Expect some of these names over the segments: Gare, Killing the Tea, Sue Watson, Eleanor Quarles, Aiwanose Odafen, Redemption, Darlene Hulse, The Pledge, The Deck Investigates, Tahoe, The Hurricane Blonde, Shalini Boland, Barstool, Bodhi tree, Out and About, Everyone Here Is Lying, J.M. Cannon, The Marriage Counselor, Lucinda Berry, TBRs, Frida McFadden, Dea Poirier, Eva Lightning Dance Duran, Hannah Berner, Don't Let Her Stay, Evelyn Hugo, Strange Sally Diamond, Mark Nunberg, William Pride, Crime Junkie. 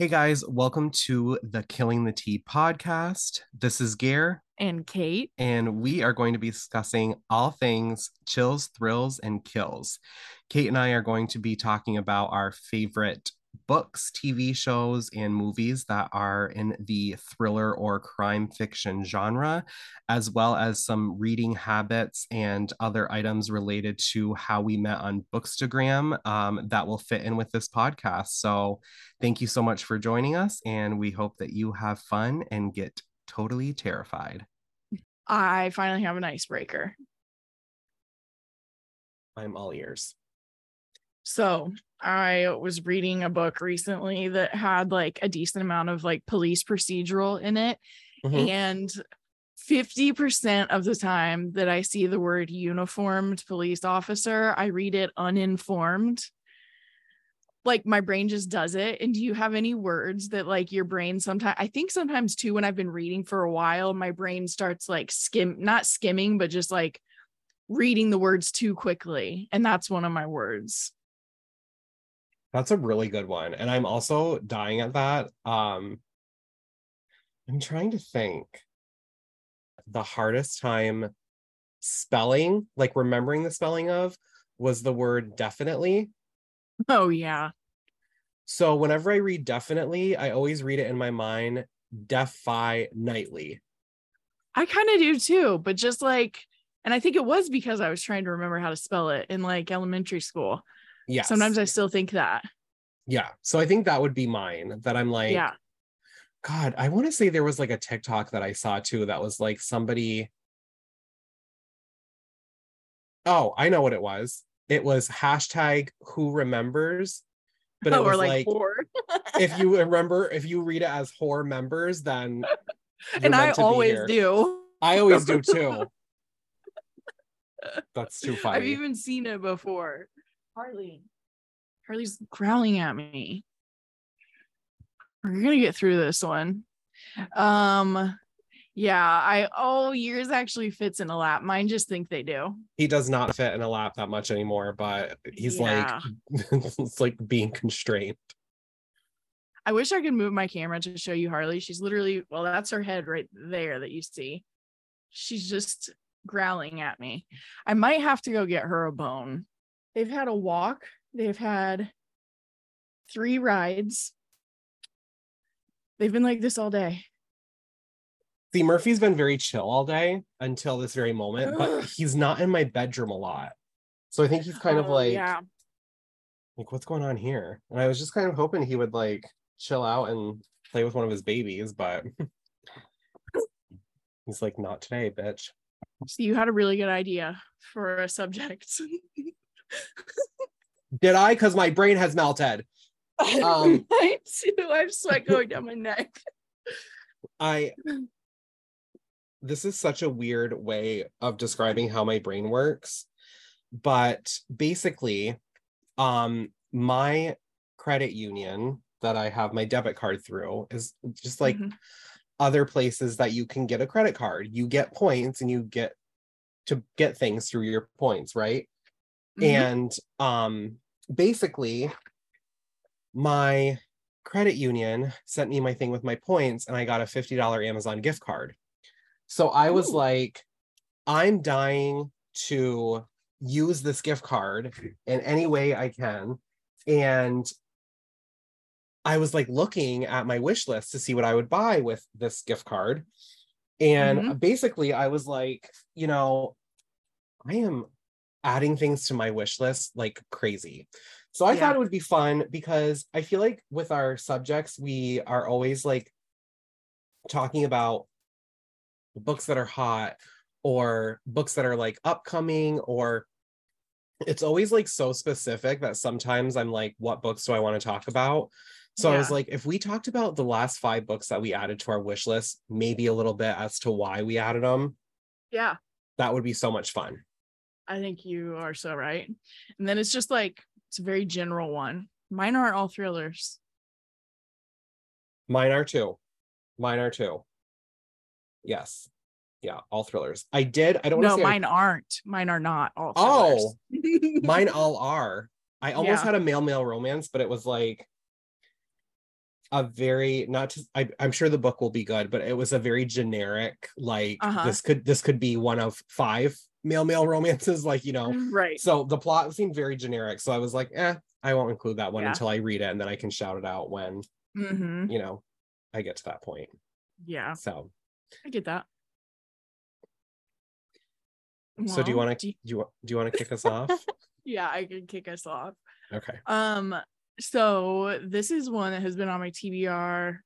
Hey guys, welcome to the Killing the Tea podcast. This is Gare. And Kate. And we are going to be discussing all things chills, thrills, and kills. Kate and I are going to be talking about our favorite books, TV shows, and movies that are in the thriller or crime fiction genre, as well as some reading habits and other items related to how we met on Bookstagram that will fit in with this podcast. So thank you so much for joining us, and we hope that you have fun and get totally terrified. I finally have an icebreaker. I'm all ears. So I was reading a book recently that had like a decent amount of like police procedural in it. Mm-hmm. And 50% of the time that I see the word uniformed police officer, I read it uninformed. Like my brain just does it. And do you have any words that like your brain sometimes, I think sometimes too, when I've been reading for a while, my brain starts like not skimming, but just like reading the words too quickly. And that's one of my words. That's a really good one. And I'm also dying at that. I'm trying to think the hardest time spelling, like remembering the spelling of, was the word definitely. Oh, yeah. So whenever I read definitely, I always read it in my mind, defy nightly. I kind of do too, but just like, and I think it was because I was trying to remember how to spell it in like elementary school. Yeah. Sometimes I still think that. Yeah. So I think that would be mine that I'm like, yeah. God, I want to say there was like a TikTok that I saw too that was like somebody. Oh, I know what it was. It was hashtag who remembers. But it was like if you read it as whore members, then. And I always do. I always do too. That's too funny. I've even seen it before. Harley's growling at me. We're gonna get through this one. Yours actually fits in a lap. Mine just think they do. He does not fit in a lap that much anymore, but he's like it's like being constrained. I wish I could move my camera to show you Harley. She's literally, well, that's her head right there that you see. She's just growling at me. I might have to go get her a bone. They've had a walk. They've had 3 rides. They've been like this all day. See, Murphy's been very chill all day until this very moment, but he's not in my bedroom a lot. So I think he's kind of like, yeah. Like, what's going on here? And I was just kind of hoping he would like chill out and play with one of his babies, but he's like, not today, bitch. So you had a really good idea for a subject. Did I? Because my brain has melted. Mine too. I have sweat going down my neck. This is such a weird way of describing how my brain works, but basically, my credit union that I have my debit card through is just like other places that you can get a credit card. You get points, and you get to get things through your points, right? And basically my credit union sent me my thing with my points and I got a $50 Amazon gift card. So I was like, I'm dying to use this gift card in any way I can. And I was like looking at my wish list to see what I would buy with this gift card. And basically I was like, you know, I am adding things to my wish list like crazy. So I thought it would be fun because I feel like with our subjects, we are always like talking about books that are hot or books that are like upcoming, or it's always like so specific that sometimes I'm like, what books do I want to talk about? So I was like, if we talked about the last 5 books that we added to our wish list, maybe a little bit as to why we added them. Yeah. That would be so much fun. I think you are so right. And then it's just like, it's a very general one. Mine aren't all thrillers. Mine are too. Yes. Yeah. All thrillers. Mine are not all thrillers. Oh, mine all are. I almost had a male romance, but it was like, a very, not to, I'm sure the book will be good, but it was a very generic, like, this could be one of 5 male romances, like, you know, right? So the plot seemed very generic, so I was like, I won't include that one until I read it, and then I can shout it out when you know, I get to that point. Yeah, so I get that. So do you want to do you want to kick us off? Yeah, I can kick us off. Okay. So this is one that has been on my TBR.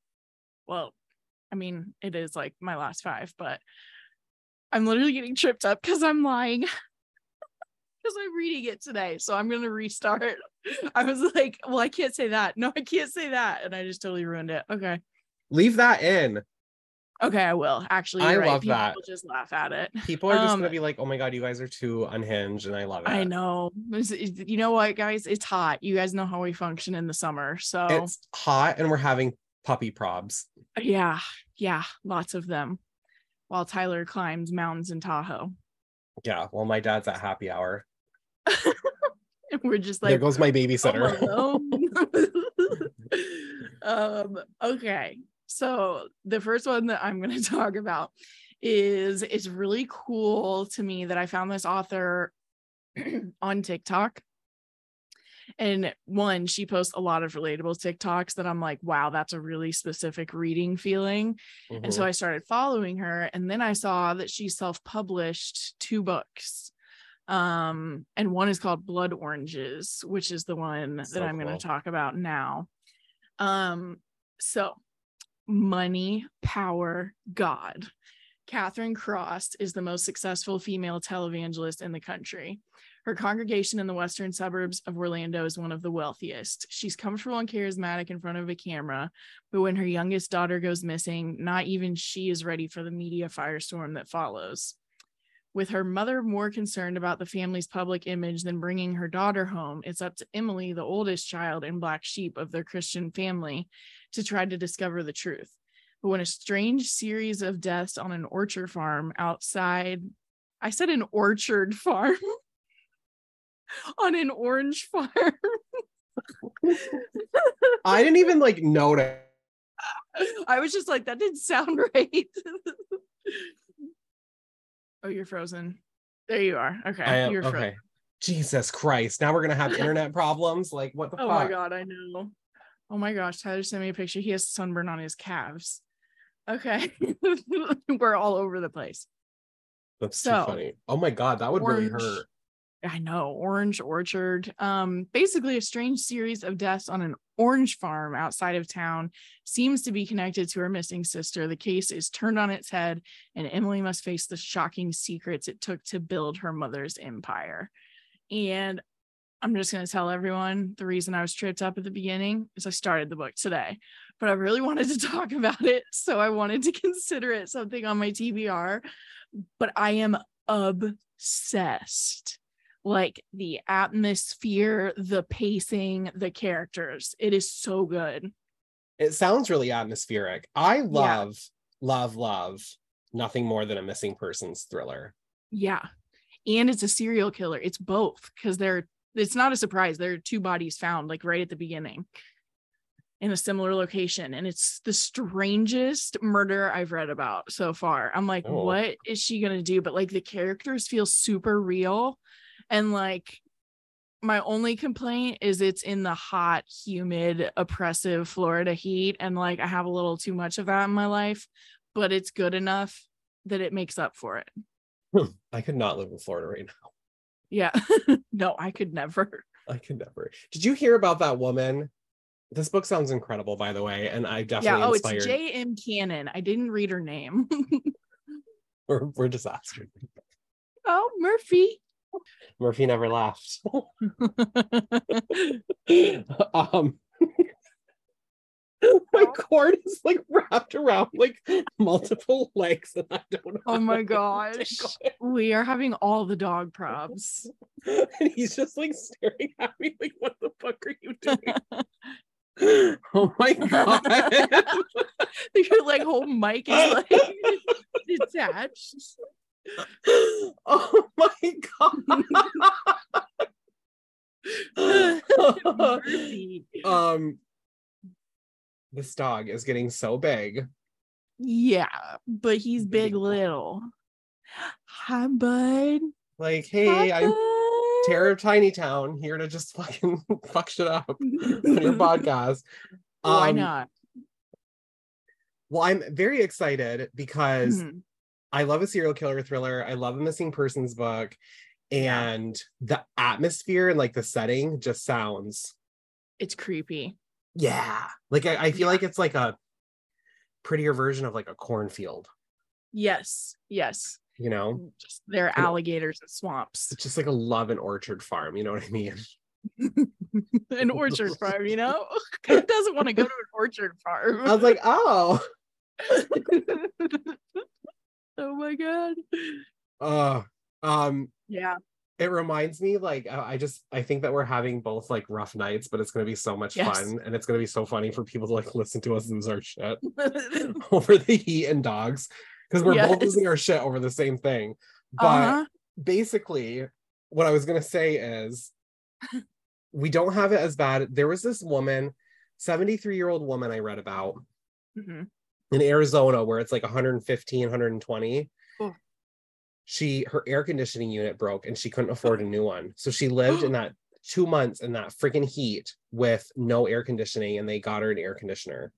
Well, I mean, it is like my last 5, but I'm literally getting tripped up because I'm lying. Because I'm reading it today. So I'm going to restart. I was like, well, I can't say that. No, I can't say that. And I just totally ruined it. Okay. Leave that in. Okay, I will. Actually, I love that. People just laugh at it. People are just going to be like, oh my God, you guys are too unhinged. And I love it. I know. You know what, guys? It's hot. You guys know how we function in the summer. So it's hot and we're having puppy probs. Yeah. Yeah. Lots of them. While Tyler climbs mountains in Tahoe. Yeah. Well, my dad's at happy hour. And we're just like, there goes my babysitter. Oh, okay. So the first one that I'm going to talk about is, it's really cool to me that I found this author on TikTok. And one, she posts a lot of relatable TikToks that I'm like, wow, that's a really specific reading feeling. Mm-hmm. And so I started following her. And then I saw that she self-published 2 books. And one is called Blood Oranges, which is the one that I'm going to talk about now. So money, power, God. Catherine Cross is the most successful female televangelist in the country. Her congregation in the western suburbs of Orlando is one of the wealthiest. She's comfortable and charismatic in front of a camera, but when her youngest daughter goes missing, not even she is ready for the media firestorm that follows. With her mother more concerned about the family's public image than bringing her daughter home, it's up to Emily, the oldest child and black sheep of their Christian family, to try to discover the truth. But when a strange series of deaths on an orchard farm outside, I said an orchard farm. On an orange farm. I didn't even like notice. I was just like, that didn't sound right. Oh, you're frozen. There you are. Okay. You're frozen. Okay. Jesus Christ. Now we're going to have internet problems. Like, what the fuck? Oh my God, I know. Oh my gosh. Tyler sent me a picture. He has sunburn on his calves. Okay. We're all over the place. That's so funny. Oh my God. That would really hurt. I know, orange orchard. Basically, a strange series of deaths on an orange farm outside of town seems to be connected to her missing sister. The case is turned on its head, and Emily must face the shocking secrets it took to build her mother's empire. And I'm just going to tell everyone, the reason I was tripped up at the beginning is I started the book today, but I really wanted to talk about it, so I wanted to consider it something on my TBR, but I am obsessed. Like the atmosphere, the pacing, the characters. It is so good. It sounds really atmospheric. I love nothing more than a missing persons thriller. Yeah. And it's a serial killer. It's both, because it's not a surprise. There are 2 bodies found like right at the beginning in a similar location. And it's the strangest murder I've read about so far. I'm like, what is she going to do? But like the characters feel super real. And like, my only complaint is it's in the hot, humid, oppressive Florida heat. And like, I have a little too much of that in my life, but it's good enough that it makes up for it. I could not live in Florida right now. Yeah. No, I could never. Did you hear about that woman? This book sounds incredible, by the way. And I definitely inspired. It's J.M. Cannon. I didn't read her name. We're disaster. Oh, Murphy never laughed. My cord is like wrapped around like multiple legs, and I don't know. Oh my gosh, we are having all the dog props. And he's just like staring at me like, what the fuck are you doing? Oh my God. Your like whole mic is like detached. Oh my God. this dog is getting so big. Yeah, but he's big little. Hi, bud. Like, hey, I'm Terror of Tiny Town, here to just fucking fuck shit up on your podcast. Why not? Well, I'm very excited because I love a serial killer thriller. I love a missing persons book. And the atmosphere and like the setting just sounds... It's creepy. Yeah. Like, I feel like it's like a prettier version of like a cornfield. Yes. Yes. You know? Just, there are alligators and swamps. It's just like a love and orchard farm. You know what I mean? An orchard farm, you know? Who doesn't want to go to an orchard farm? I was like, oh. Oh my God. Yeah. It reminds me, like, I think that we're having both like rough nights, but it's going to be so much fun, and it's going to be so funny for people to like listen to us lose our shit over the heat and dogs, because we're both losing our shit over the same thing. But basically, what I was going to say is, we don't have it as bad. There was this woman, 73-year-old woman I read about in Arizona, where it's like 115, 120. Her air conditioning unit broke and she couldn't afford a new one. So she lived in that 2 months in that freaking heat with no air conditioning, and they got her an air conditioner.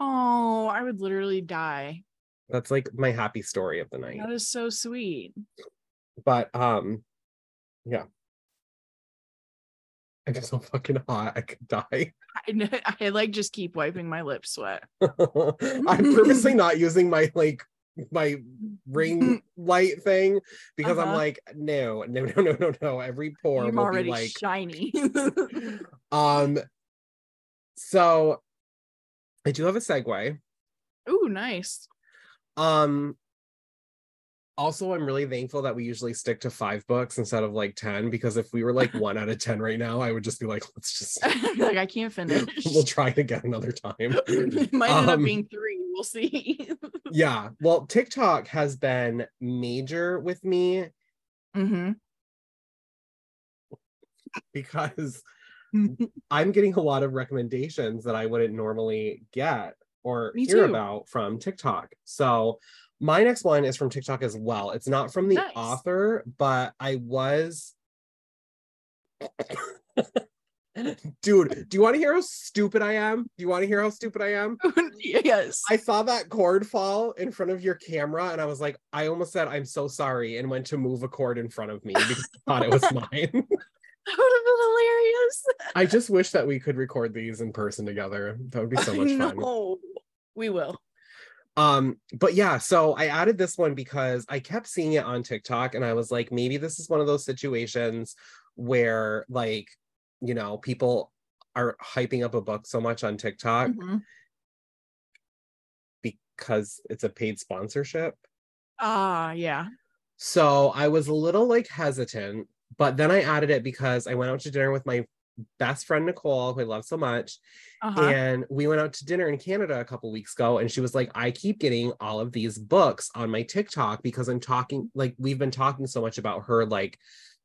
Oh, I would literally die. That's like my happy story of the night. That is so sweet. But yeah. I get so fucking hot, I could die. I like just keep wiping my lip sweat. I'm purposely not using my ring light thing because I'm like, no, every pore I'm already be like shiny. So I do have a segue. Ooh, nice. Also, I'm really thankful that we usually stick to 5 books instead of like 10, because if we were like 1 out of 10 right now, I would just be like, let's just like, I can't finish. We'll try it again another time. It might end up being 3. We'll see. Yeah. Well, TikTok has been major with me because I'm getting a lot of recommendations that I wouldn't normally get or hear about from TikTok. So my next one is from TikTok as well. It's not from the author, but I was... Dude, do you want to hear how stupid I am? Yes. I saw that cord fall in front of your camera, and I was like, I almost said, I'm so sorry, and went to move a cord in front of me because I thought it was mine. That would have been hilarious. I just wish that we could record these in person together. That would be so much fun. We will. But yeah, so I added this one because I kept seeing it on TikTok, and I was like, maybe this is one of those situations where, like, you know, people are hyping up a book so much on TikTok because it's a paid sponsorship. Yeah. So I was a little like hesitant, but then I added it because I went out to dinner with my best friend Nicole, who I love so much, and we went out to dinner in Canada a couple weeks ago, and she was like, I keep getting all of these books on my TikTok because I'm talking, like, we've been talking so much about her like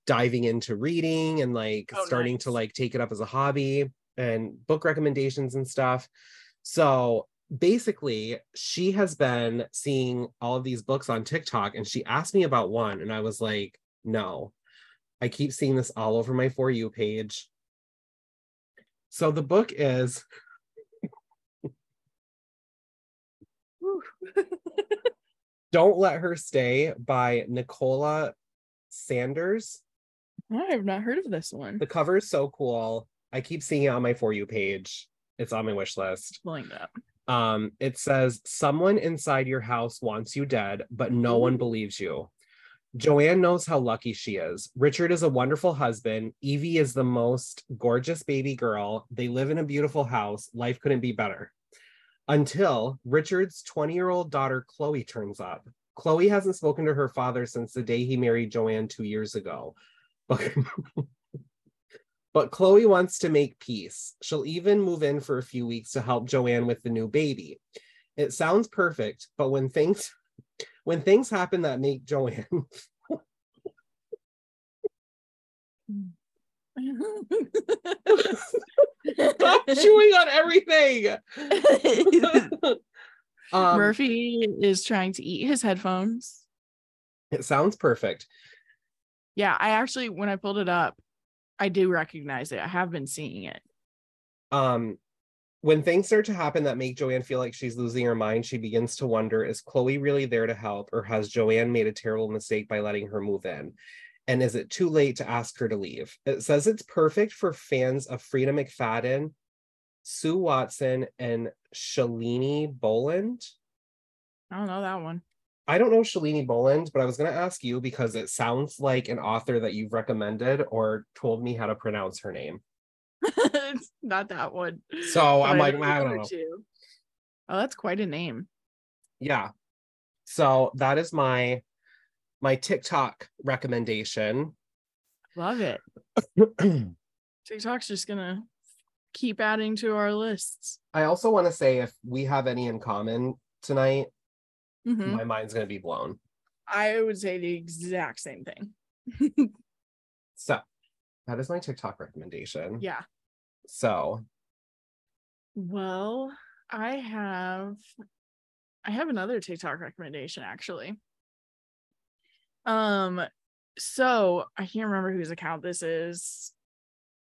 diving into reading and like starting to like take it up as a hobby, and book recommendations and stuff. So basically, she has been seeing all of these books on TikTok, and she asked me about one, and I was like, no, I keep seeing this all over my For You page. So the book is Don't Let Her Stay by Nicola Sanders. I have not heard of this one. The cover is so cool. I keep seeing it on my For You page. It's on my wish list. Pulling it up. It says, someone inside your house wants you dead, but no one believes you. Joanne knows how lucky she is. Richard is a wonderful husband. Evie is the most gorgeous baby girl. They live in a beautiful house. Life couldn't be better. Until Richard's 20-year-old daughter, Chloe, turns up. Chloe hasn't spoken to her father since the day he married Joanne 2 years ago. But Chloe wants to make peace. She'll even move in for a few weeks to help Joanne with the new baby. It sounds perfect, but when things happen that make Joanne Stop chewing on everything. Murphy is trying to eat his headphones. It sounds perfect. Yeah, I actually, when I pulled it up, I do recognize it. I have been seeing it. When things start to happen that make Joanne feel like she's losing her mind, she begins to wonder, is Chloe really there to help, or has Joanne made a terrible mistake by letting her move in? And is it too late to ask her to leave? It says it's perfect for fans of Frida McFadden, Sue Watson, and Shalini Boland. I don't know that one. I don't know Shalini Boland, but I was going to ask you because it sounds like an author that you've recommended or told me how to pronounce her name. It's not that one. So but I'm like, I don't know. Oh, that's quite a name. Yeah. So that is my TikTok recommendation. Love it. TikTok's just gonna keep adding to our lists. I also want to say, if we have any in common tonight, my mind's gonna be blown. I would say the exact same thing. So that is my TikTok recommendation. Yeah. So. Well, I have another TikTok recommendation, actually. So I can't remember whose account this is.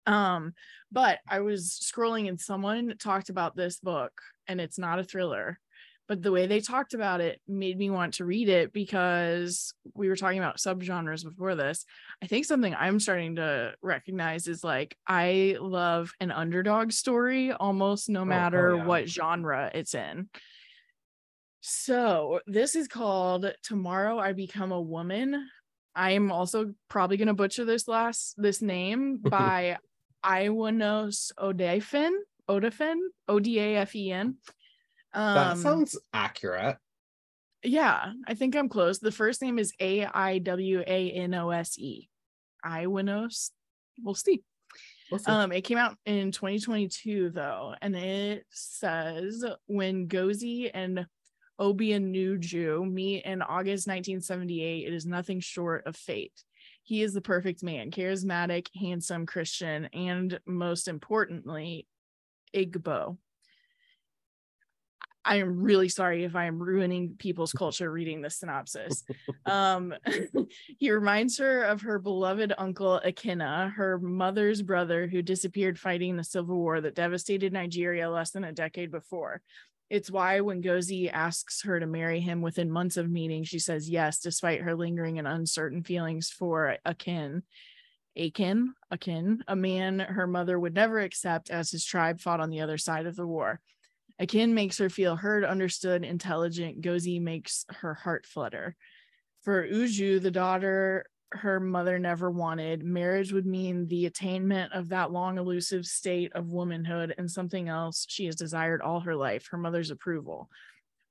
But I was scrolling and someone talked about this book, and it's not a thriller, but the way they talked about it made me want to read it because we were talking about subgenres before this. I think something I'm starting to recognize is, like, I love an underdog story almost no matter what genre it's in. So this is called Tomorrow I Become a Woman. I am also probably going to butcher this name by Aiwanose Odafen, Odafen. That sounds accurate. Yeah, I think I'm close. The first name is Aiwanose. Aiwanose. We'll see. It came out in 2022, though, and it says when Gozi and Obianuju meet in August 1978, it is nothing short of fate. He is the perfect man, charismatic, handsome, Christian, and most importantly, Igbo. I am really sorry if I am ruining people's culture reading this synopsis. He reminds her of her beloved uncle Akinna, her mother's brother who disappeared fighting the civil war that devastated Nigeria less than a decade before. It's why when Ngozi asks her to marry him within months of meeting, she says yes, despite her lingering and uncertain feelings for Akin, a man her mother would never accept as his tribe fought on the other side of the war. Akin makes her feel heard, understood, intelligent. Ngozi makes her heart flutter. For Uju, the daughter her mother never wanted, marriage would mean the attainment of that long elusive state of womanhood and something else she has desired all her life, her mother's approval.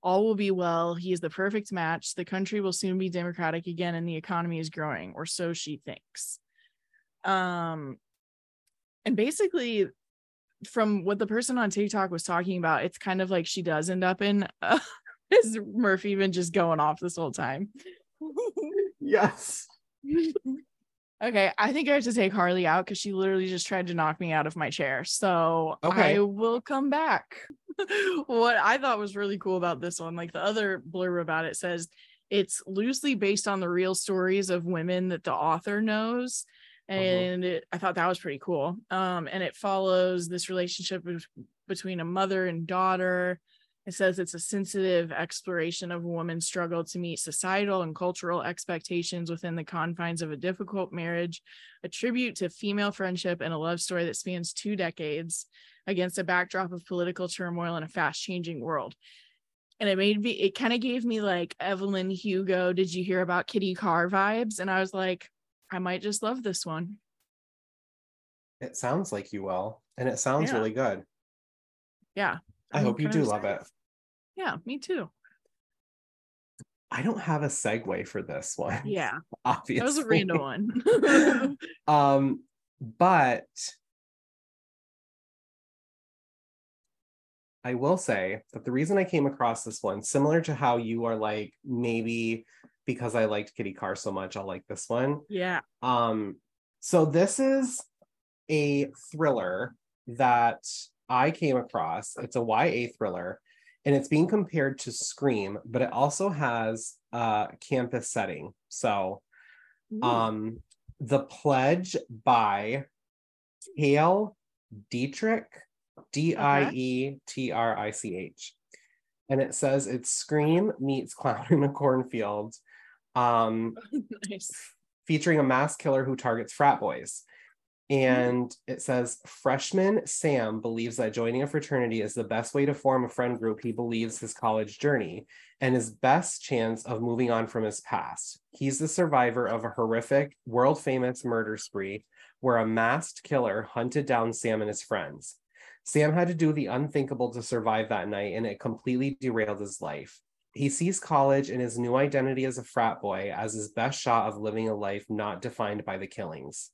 All will be well. He is the perfect match. The country will soon be democratic again and the economy is growing, or so she thinks. And basically, from what the person on TikTok was talking about, it's kind of like she does end up in, is Murphy even just going off this whole time? Yes. Okay, I think I have to take Harley out because she literally just tried to knock me out of my chair. So okay. I will come back. What I thought was really cool about this one, like the other blurb about it says, it's loosely based on the real stories of women that the author knows. And I thought that was pretty cool. And it follows this relationship between a mother and daughter. It says it's a sensitive exploration of a woman's struggle to meet societal and cultural expectations within the confines of a difficult marriage, a tribute to female friendship and a love story that spans 2 decades against a backdrop of political turmoil in a fast-changing world. And it kind of gave me like Evelyn Hugo, Did You Hear About Kitty Carr vibes? And I was like, I might just love this one. It sounds like you will, and it sounds really good. Yeah. I hope you do love it. Yeah, me too. I don't have a segue for this one. Yeah. Obviously. That was a random one. But I will say that the reason I came across this one, similar to how you are like, maybe because I liked Kitty Carr so much, I'll like this one. Yeah. So this is a thriller that I came across. It's a YA thriller, and it's being compared to Scream, but it also has a campus setting. So The Pledge by Hale Dietrich, Dietrich. And it says it's Scream meets Clown in a Cornfield, nice. Featuring a mass killer who targets frat boys. And it says, freshman Sam believes that joining a fraternity is the best way to form a friend group he believes his college journey and his best chance of moving on from his past. He's the survivor of a horrific, world-famous murder spree where a masked killer hunted down Sam and his friends. Sam had to do the unthinkable to survive that night, and it completely derailed his life. He sees college and his new identity as a frat boy as his best shot of living a life not defined by the killings.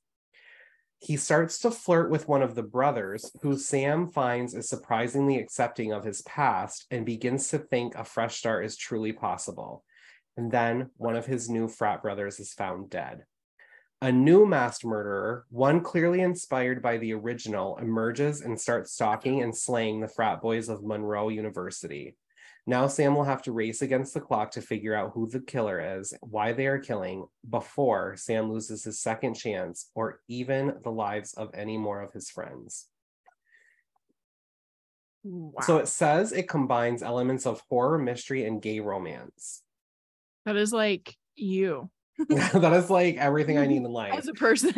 He starts to flirt with one of the brothers, who Sam finds is surprisingly accepting of his past, and begins to think a fresh start is truly possible. And then one of his new frat brothers is found dead. A new masked murderer, one clearly inspired by the original, emerges and starts stalking and slaying the frat boys of Monroe University. Now Sam will have to race against the clock to figure out who the killer is, why they are killing, before Sam loses his second chance or even the lives of any more of his friends. Wow. So it says it combines elements of horror, mystery, and gay romance. That is like you. That is like everything I need in life. As a person.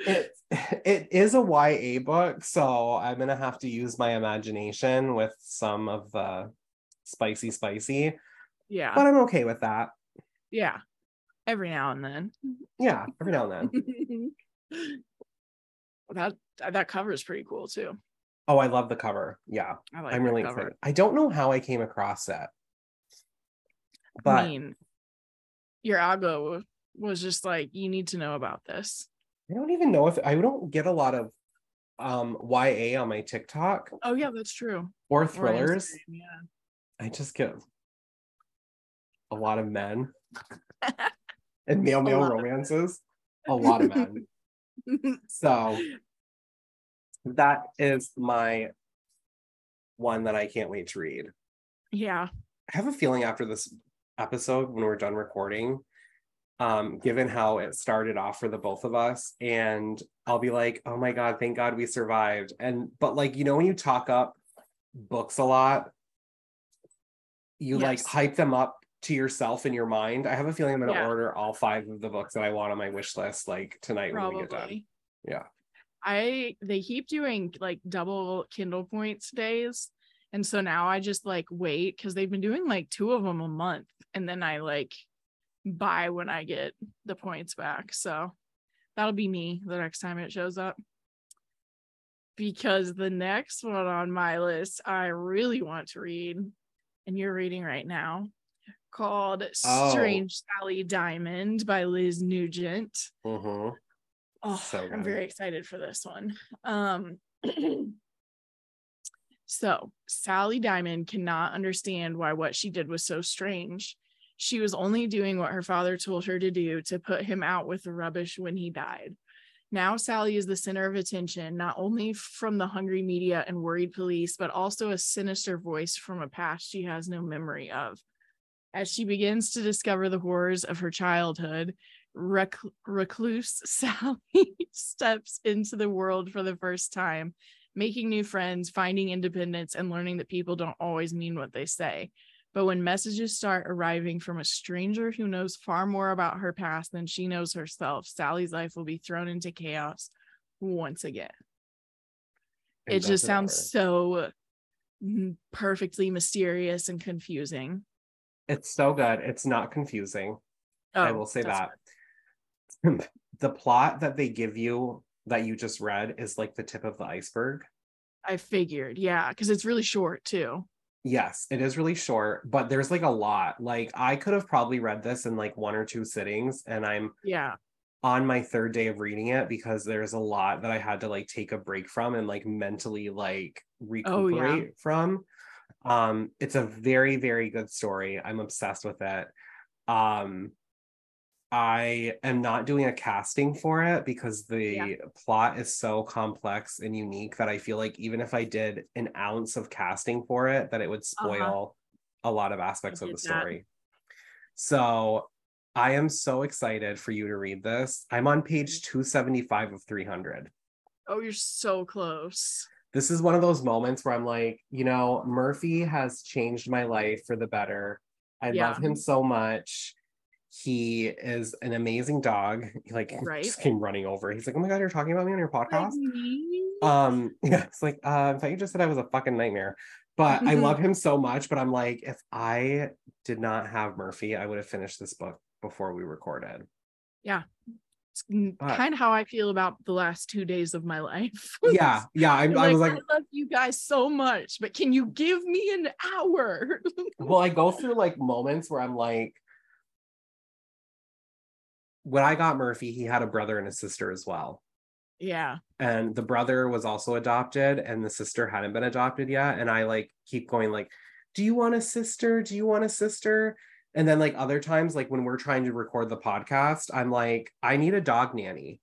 It is a YA book, so I'm going to have to use my imagination with some of the spicy. Yeah. But I'm okay with that. Yeah. Every now and then. Yeah, every now and then. That cover is pretty cool, too. Oh, I love the cover. Yeah. I'm really excited. I don't know how I came across it. But I mean, your algo was just like, you need to know about this. I don't even know if I don't get a lot of YA on my TikTok. Oh yeah, that's true. Or thrillers. Or Instagram, yeah. I just get a lot of men and male romances. A lot of men. So that is my one that I can't wait to read. Yeah. I have a feeling after this episode, when we're done recording, given how it started off for the both of us, and I'll be like, oh my god, thank god we survived. And but like, you know, when you talk up books a lot, you like hype them up to yourself in your mind. I have a feeling I'm gonna order all 5 of the books that I want on my wish list like tonight. Probably. When we get done. Yeah, they keep doing like double Kindle points days, and so now I just like wait, because they've been doing like 2 of them a month, and then I like buy when I get the points back. So that'll be me the next time it shows up, because the next one on my list I really want to read, and you're reading right now, called Strange Sally Diamond by Liz Nugent. Mm-hmm. I'm very excited for this one. So Sally Diamond cannot understand why what she did was so strange. She was only doing what her father told her to do to put him out with the rubbish when he died. Now Sally is the center of attention, not only from the hungry media and worried police, but also a sinister voice from a past she has no memory of. As she begins to discover the horrors of her childhood, recluse Sally steps into the world for the first time, making new friends, finding independence, and learning that people don't always mean what they say. But when messages start arriving from a stranger who knows far more about her past than she knows herself, Sally's life will be thrown into chaos once again. It just sounds so perfectly mysterious and confusing. It's so good. It's not confusing. Oh, I will say that. The plot that they give you that you just read is like the tip of the iceberg. I figured. Yeah. Because it's really short too. Yes, it is really short, but there's like a lot. Like I could have probably read this in like 1 or 2 sittings, and I'm on my 3rd day of reading it, because there's a lot that I had to like take a break from and like mentally like recuperate from. It's a very, very good story. I'm obsessed with it. I am not doing a casting for it because the plot is so complex and unique that I feel like even if I did an ounce of casting for it, that it would spoil a lot of aspects of the story. So I am so excited for you to read this. I'm on page 275 of 300. Oh, you're so close. This is one of those moments where I'm like, you know, Murphy has changed my life for the better. I love him so much. He is an amazing dog. He just came running over. He's like, oh my God, you're talking about me on your podcast? It's like, in fact, you just said I was a fucking nightmare. But I love him so much. But I'm like, if I did not have Murphy, I would have finished this book before we recorded. Yeah. Kind of how I feel about the last 2 days of my life. I was like, I love you guys so much, but can you give me an hour? Well, I go through like moments where I'm like, when I got Murphy, he had a brother and a sister as well. Yeah. And the brother was also adopted and the sister hadn't been adopted yet. And I like keep going like, do you want a sister? Do you want a sister? And then like other times, like when we're trying to record the podcast, I'm like, I need a dog nanny.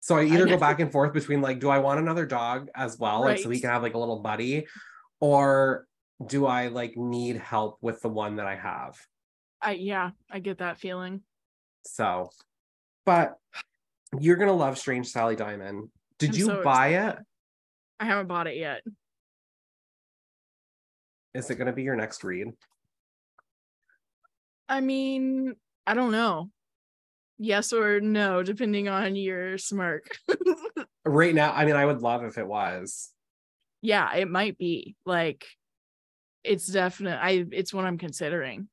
So I either go back and forth between like, do I want another dog as well? Right. Like so we can have like a little buddy, or do I like need help with the one that I have? I get that feeling. So, but you're going to love Strange Sally Diamond. Did you buy it? I haven't bought it yet. Is it going to be your next read? I mean, I don't know. Yes or no, depending on your smirk. Right now, I mean, I would love if it was. Yeah, it might be. Like, it's definite. It's what I'm considering.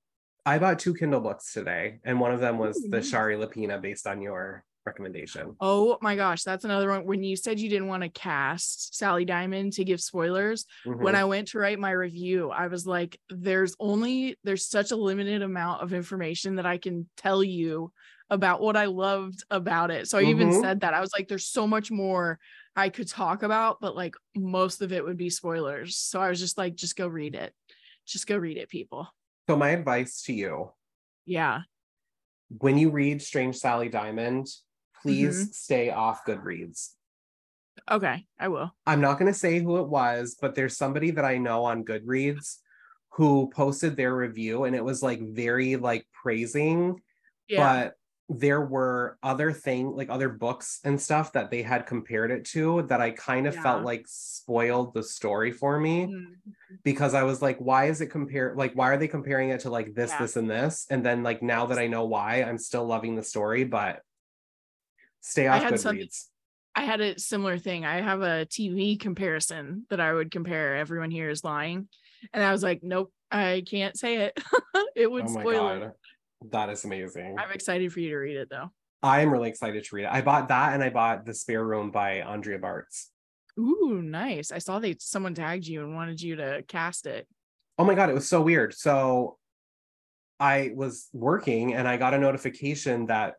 I bought 2 Kindle books today, and one of them was the Shari Lapina based on your recommendation. Oh my gosh, that's another one. When you said you didn't want to cast Sally Diamond to give spoilers, when I went to write my review, I was like, there's such a limited amount of information that I can tell you about what I loved about it. So I even said that. I was like, there's so much more I could talk about, but like most of it would be spoilers. So I was just like, just go read it. Just go read it, people. So my advice to you. Yeah. When you read Strange Sally Diamond, please stay off Goodreads. Okay, I will. I'm not going to say who it was, but there's somebody that I know on Goodreads who posted their review, and it was like very like praising, but there were other things, like other books and stuff that they had compared it to that I kind of felt like spoiled the story for me because I was like, why is it compared? Like, why are they comparing it to like this, this, and this? And then like, now that I know why, I'm still loving the story, but stay off Goodreads. I had a similar thing. I have a TV comparison that I would compare Everyone Here Is Lying. And I was like, nope, I can't say it. It would spoil it. That is amazing. I'm excited for you to read it, though. I am really excited to read it. I bought that, and I bought The Spare Room by Andrea Bartz. Ooh, nice. I saw someone tagged you and wanted you to cast it. Oh my God, it was so weird. So I was working, and I got a notification that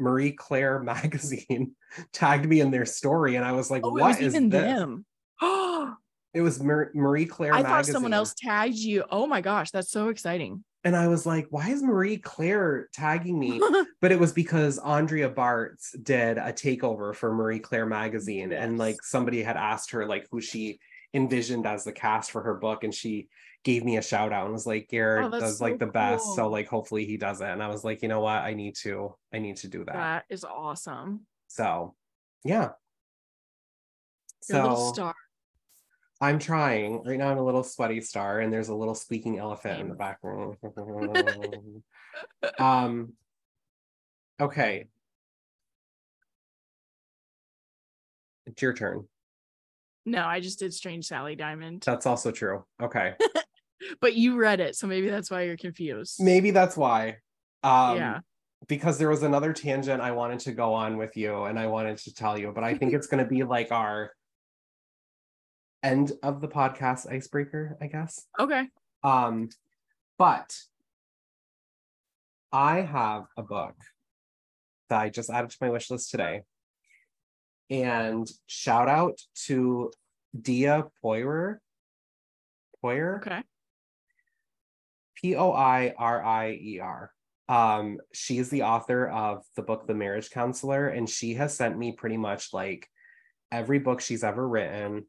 Marie Claire magazine tagged me in their story, and I was like, what is this? Oh, it was Marie Claire magazine. I thought someone else tagged you. Oh my gosh, that's so exciting. And I was like, why is Marie Claire tagging me? But it was because Andrea Bartz did a takeover for Marie Claire magazine. Yes. And like somebody had asked her like who she envisioned as the cast for her book. And she gave me a shout out and was like, Garrett does so like the best. So like, hopefully he does it. And I was like, you know what? I need to do that. That is awesome. So yeah. You're a little star. I'm trying. Right now I'm a little sweaty star, and there's a little squeaking elephant in the background. Okay. It's your turn. No, I just did Strange Sally Diamond. That's also true. Okay. But you read it, so maybe that's why you're confused. Maybe that's why. Because there was another tangent I wanted to go on with you, and I wanted to tell you, but I think it's going to be like our end of the podcast icebreaker, I guess. Okay. But I have a book that I just added to my wish list today. And shout out to Dea Poirier. Poirier? Okay. Poirier. She is the author of the book, The Marriage Counselor, and she has sent me pretty much like every book she's ever written.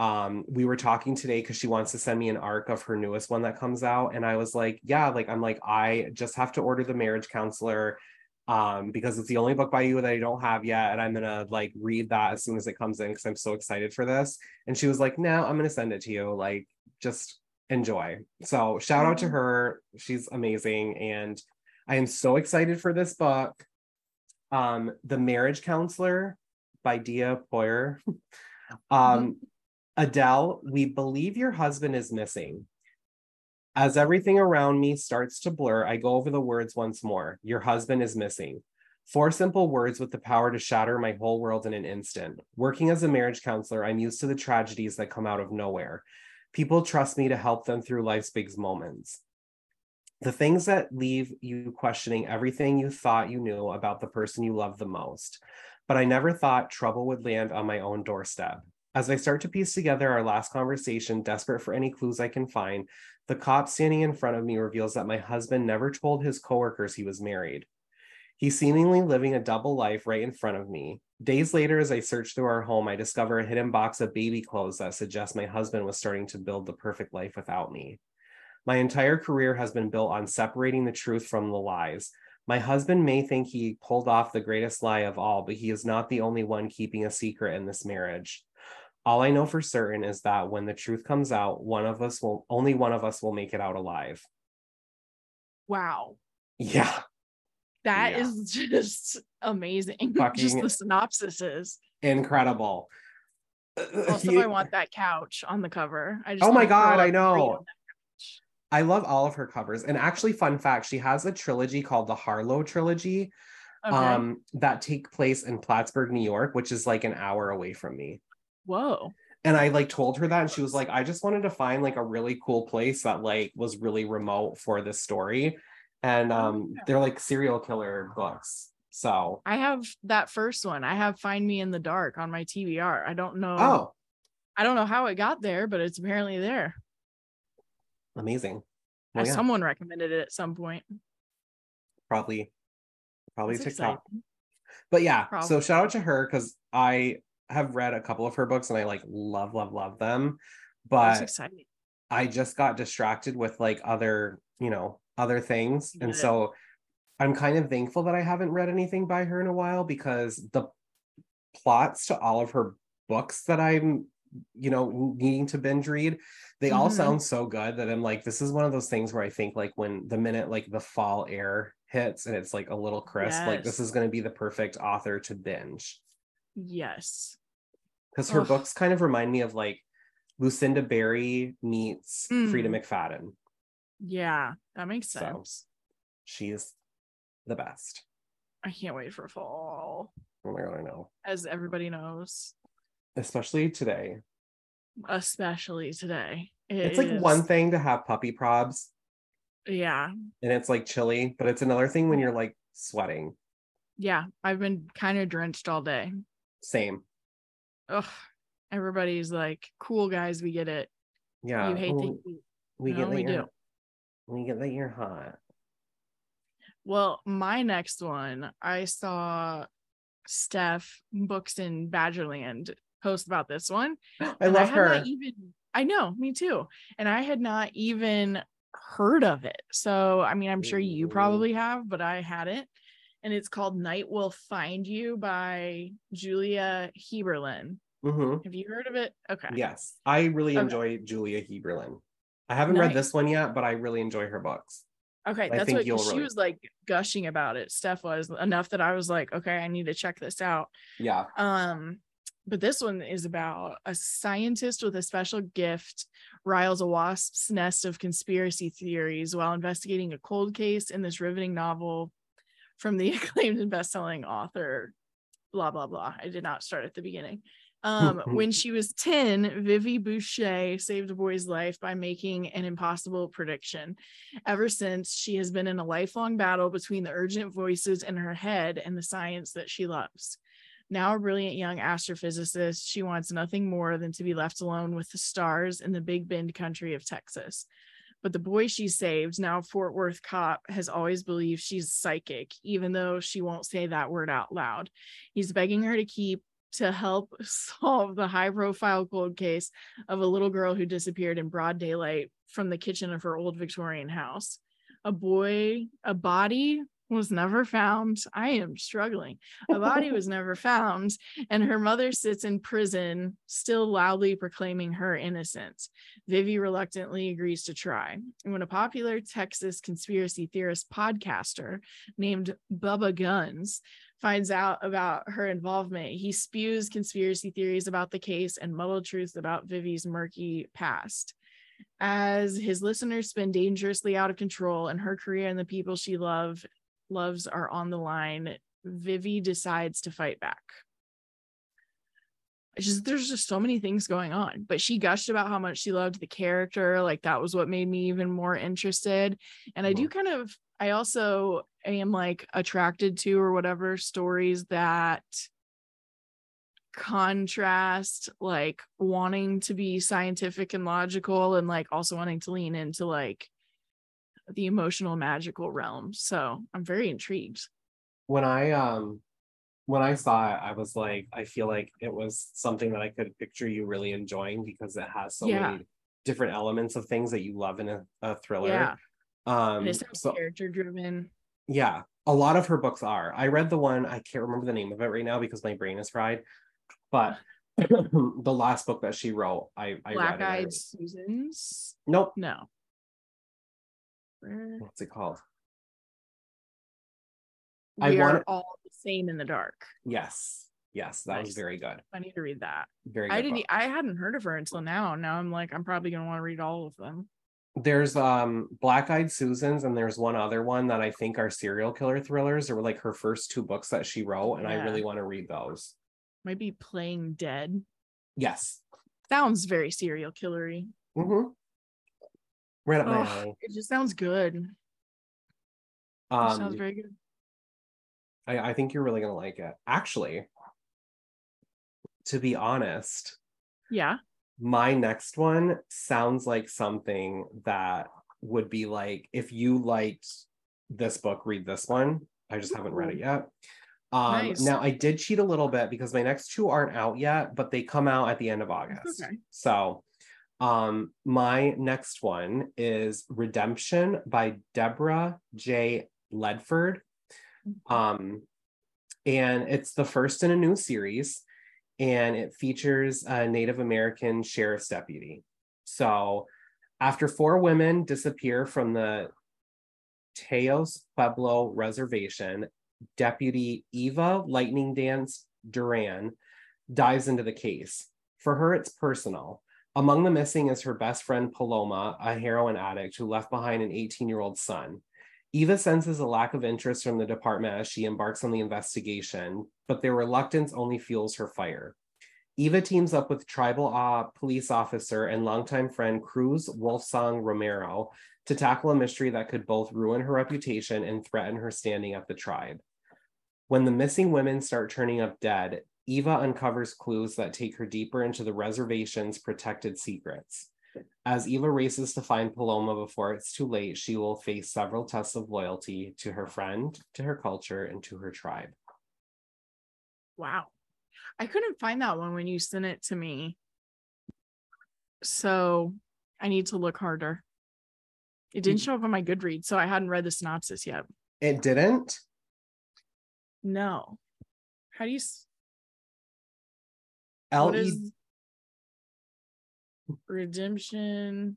We were talking today because she wants to send me an arc of her newest one that comes out. And I was like, yeah, like, I'm like, I just have to order The Marriage Counselor, because it's the only book by you that I don't have yet. And I'm going to like read that as soon as it comes in because I'm so excited for this. And she was like, no, I'm going to send it to you. Like, just enjoy. So shout out to her. She's amazing. And I am so excited for this book. The Marriage Counselor by Dea Poirier. Adele, we believe your husband is missing. As everything around me starts to blur, I go over the words once more. Your husband is missing. Four simple words with the power to shatter my whole world in an instant. Working as a marriage counselor, I'm used to the tragedies that come out of nowhere. People trust me to help them through life's big moments. The things that leave you questioning everything you thought you knew about the person you love the most. But I never thought trouble would land on my own doorstep. As I start to piece together our last conversation, desperate for any clues I can find, the cop standing in front of me reveals that my husband never told his coworkers he was married. He's seemingly living a double life right in front of me. Days later, as I search through our home, I discover a hidden box of baby clothes that suggests my husband was starting to build the perfect life without me. My entire career has been built on separating the truth from the lies. My husband may think he pulled off the greatest lie of all, but he is not the only one keeping a secret in this marriage. All I know for certain is that when the truth comes out, only one of us will make it out alive. Wow. Yeah. That is just amazing. Fucking just the synopsis is incredible. Also, I want that couch on the cover. Oh my God, I know. I love all of her covers. And actually, fun fact, she has a trilogy called the Harlow Trilogy that take place in Plattsburgh, New York, which is like an hour away from me. Whoa. And I like told her that, and she was like, I just wanted to find like a really cool place that like was really remote for this story. And they're like serial killer books. So I have that first one. I have Find Me in the Dark on my TBR. I don't know how it got there, but it's apparently there. Amazing. Well, yeah. Someone recommended it at some point. Probably TikTok. Exciting. But yeah, probably. So shout out to her, because I have read a couple of her books and I like love them, but I just got distracted with like other things. And so I'm kind of thankful that I haven't read anything by her in a while, because the plots to all of her books that I'm needing to binge read, they all sound so good that I'm like, this is one of those things where I think like when the minute like the fall air hits and it's like a little crisp, like this is going to be the perfect author to binge. Yes, because her books kind of remind me of like Lucinda Berry meets Frida McFadden. Yeah, that makes sense. So, she's the best. I can't wait for fall. Oh my God, I know. As everybody knows, especially today, it's like one thing to have puppy probs. Yeah, and it's like chilly, but it's another thing when you're like sweating. Yeah, I've been kind of drenched all day. Same. Ugh, everybody's like, cool guys, we get it. Yeah, you hate the heat. We get that you're hot. Well, my next one, I saw Steph Books in Badgerland post about this one. I know, me too, and I had not even heard of it. So I mean, I'm sure you probably have, but I hadn't. And it's called Night Will Find You by Julia Heberlin. Mm-hmm. Have you heard of it? Okay. Yes. I really enjoy Julia Heberlin. I haven't read this one yet, but I really enjoy her books. Okay. That's what she was like gushing about it. Steph was enough that I was like, okay, I need to check this out. Yeah. But this one is about a scientist with a special gift riles a wasp's nest of conspiracy theories while investigating a cold case in this riveting novel from the acclaimed and best-selling author, blah, blah, blah. I did not start at the beginning. When she was 10, Vivi Boucher saved a boy's life by making an impossible prediction. Ever since, she has been in a lifelong battle between the urgent voices in her head and the science that she loves. Now a brilliant young astrophysicist, she wants nothing more than to be left alone with the stars in the Big Bend country of Texas. But the boy she saved, now Fort Worth cop, has always believed she's psychic, even though she won't say that word out loud. He's begging her to help solve the high-profile cold case of a little girl who disappeared in broad daylight from the kitchen of her old Victorian house. A body was never found. I am struggling. A body was never found, and her mother sits in prison, still loudly proclaiming her innocence. Vivi reluctantly agrees to try. And when a popular Texas conspiracy theorist podcaster named Bubba Guns finds out about her involvement, he spews conspiracy theories about the case and muddled truths about Vivi's murky past. As his listeners spin dangerously out of control and her career and the people she loves are on the line, Vivi decides to fight back. There's just so many things going on, but she gushed about how much she loved the character. Like, that was what made me even more interested. And I also am like attracted to, or whatever, stories that contrast like wanting to be scientific and logical and like also wanting to lean into like the emotional magical realm. So I'm very intrigued. When I saw it, I was like, I feel like it was something that I could picture you really enjoying, because it has so many different elements of things that you love in a thriller. It's character driven. Yeah, a lot of her books are. I read the one, I can't remember the name of it right now because my brain is fried, but the last book that she wrote, I Black-Eyed Susans? Nope. No. What's it called? We are all the same in the dark. Yes, that was very good. I need to read that. Very good. I hadn't heard of her until now. Now I'm like, I'm probably going to want to read all of them. There's Black-Eyed Susans, and there's one other one that I think are serial killer thrillers, or like her first two books that she wrote, and I really want to read those. Might be Playing Dead. Yes. Sounds very serial killery. Mm-hmm. Right up my alley. It just sounds good. It sounds very good. I think you're really gonna like it. Actually, to be honest, my next one sounds like something that would be like, if you liked this book, read this one. I just haven't read it yet. Nice. Now, I did cheat a little bit because my next two aren't out yet, but they come out at the end of August. Okay. So my next one is Redemption by Deborah J. Ledford. And it's the first in a new series, and it features a Native American sheriff's deputy. So after four women disappear from the Taos Pueblo Reservation, Deputy Eva Lightning Dance Duran dives into the case. For her, it's personal. Among the missing is her best friend Paloma, a heroin addict who left behind an 18-year-old son. Eva senses a lack of interest from the department as she embarks on the investigation, but their reluctance only fuels her fire. Eva teams up with tribal police officer and longtime friend Cruz Wolfsong Romero to tackle a mystery that could both ruin her reputation and threaten her standing at the tribe. When the missing women start turning up dead, Eva uncovers clues that take her deeper into the reservation's protected secrets. As Eva races to find Paloma before it's too late, she will face several tests of loyalty to her friend, to her culture, and to her tribe. Wow. I couldn't find that one when you sent it to me. So I need to look harder. It didn't show up on my Goodreads, so I hadn't read the synopsis yet. It didn't? No. How do you... Redemption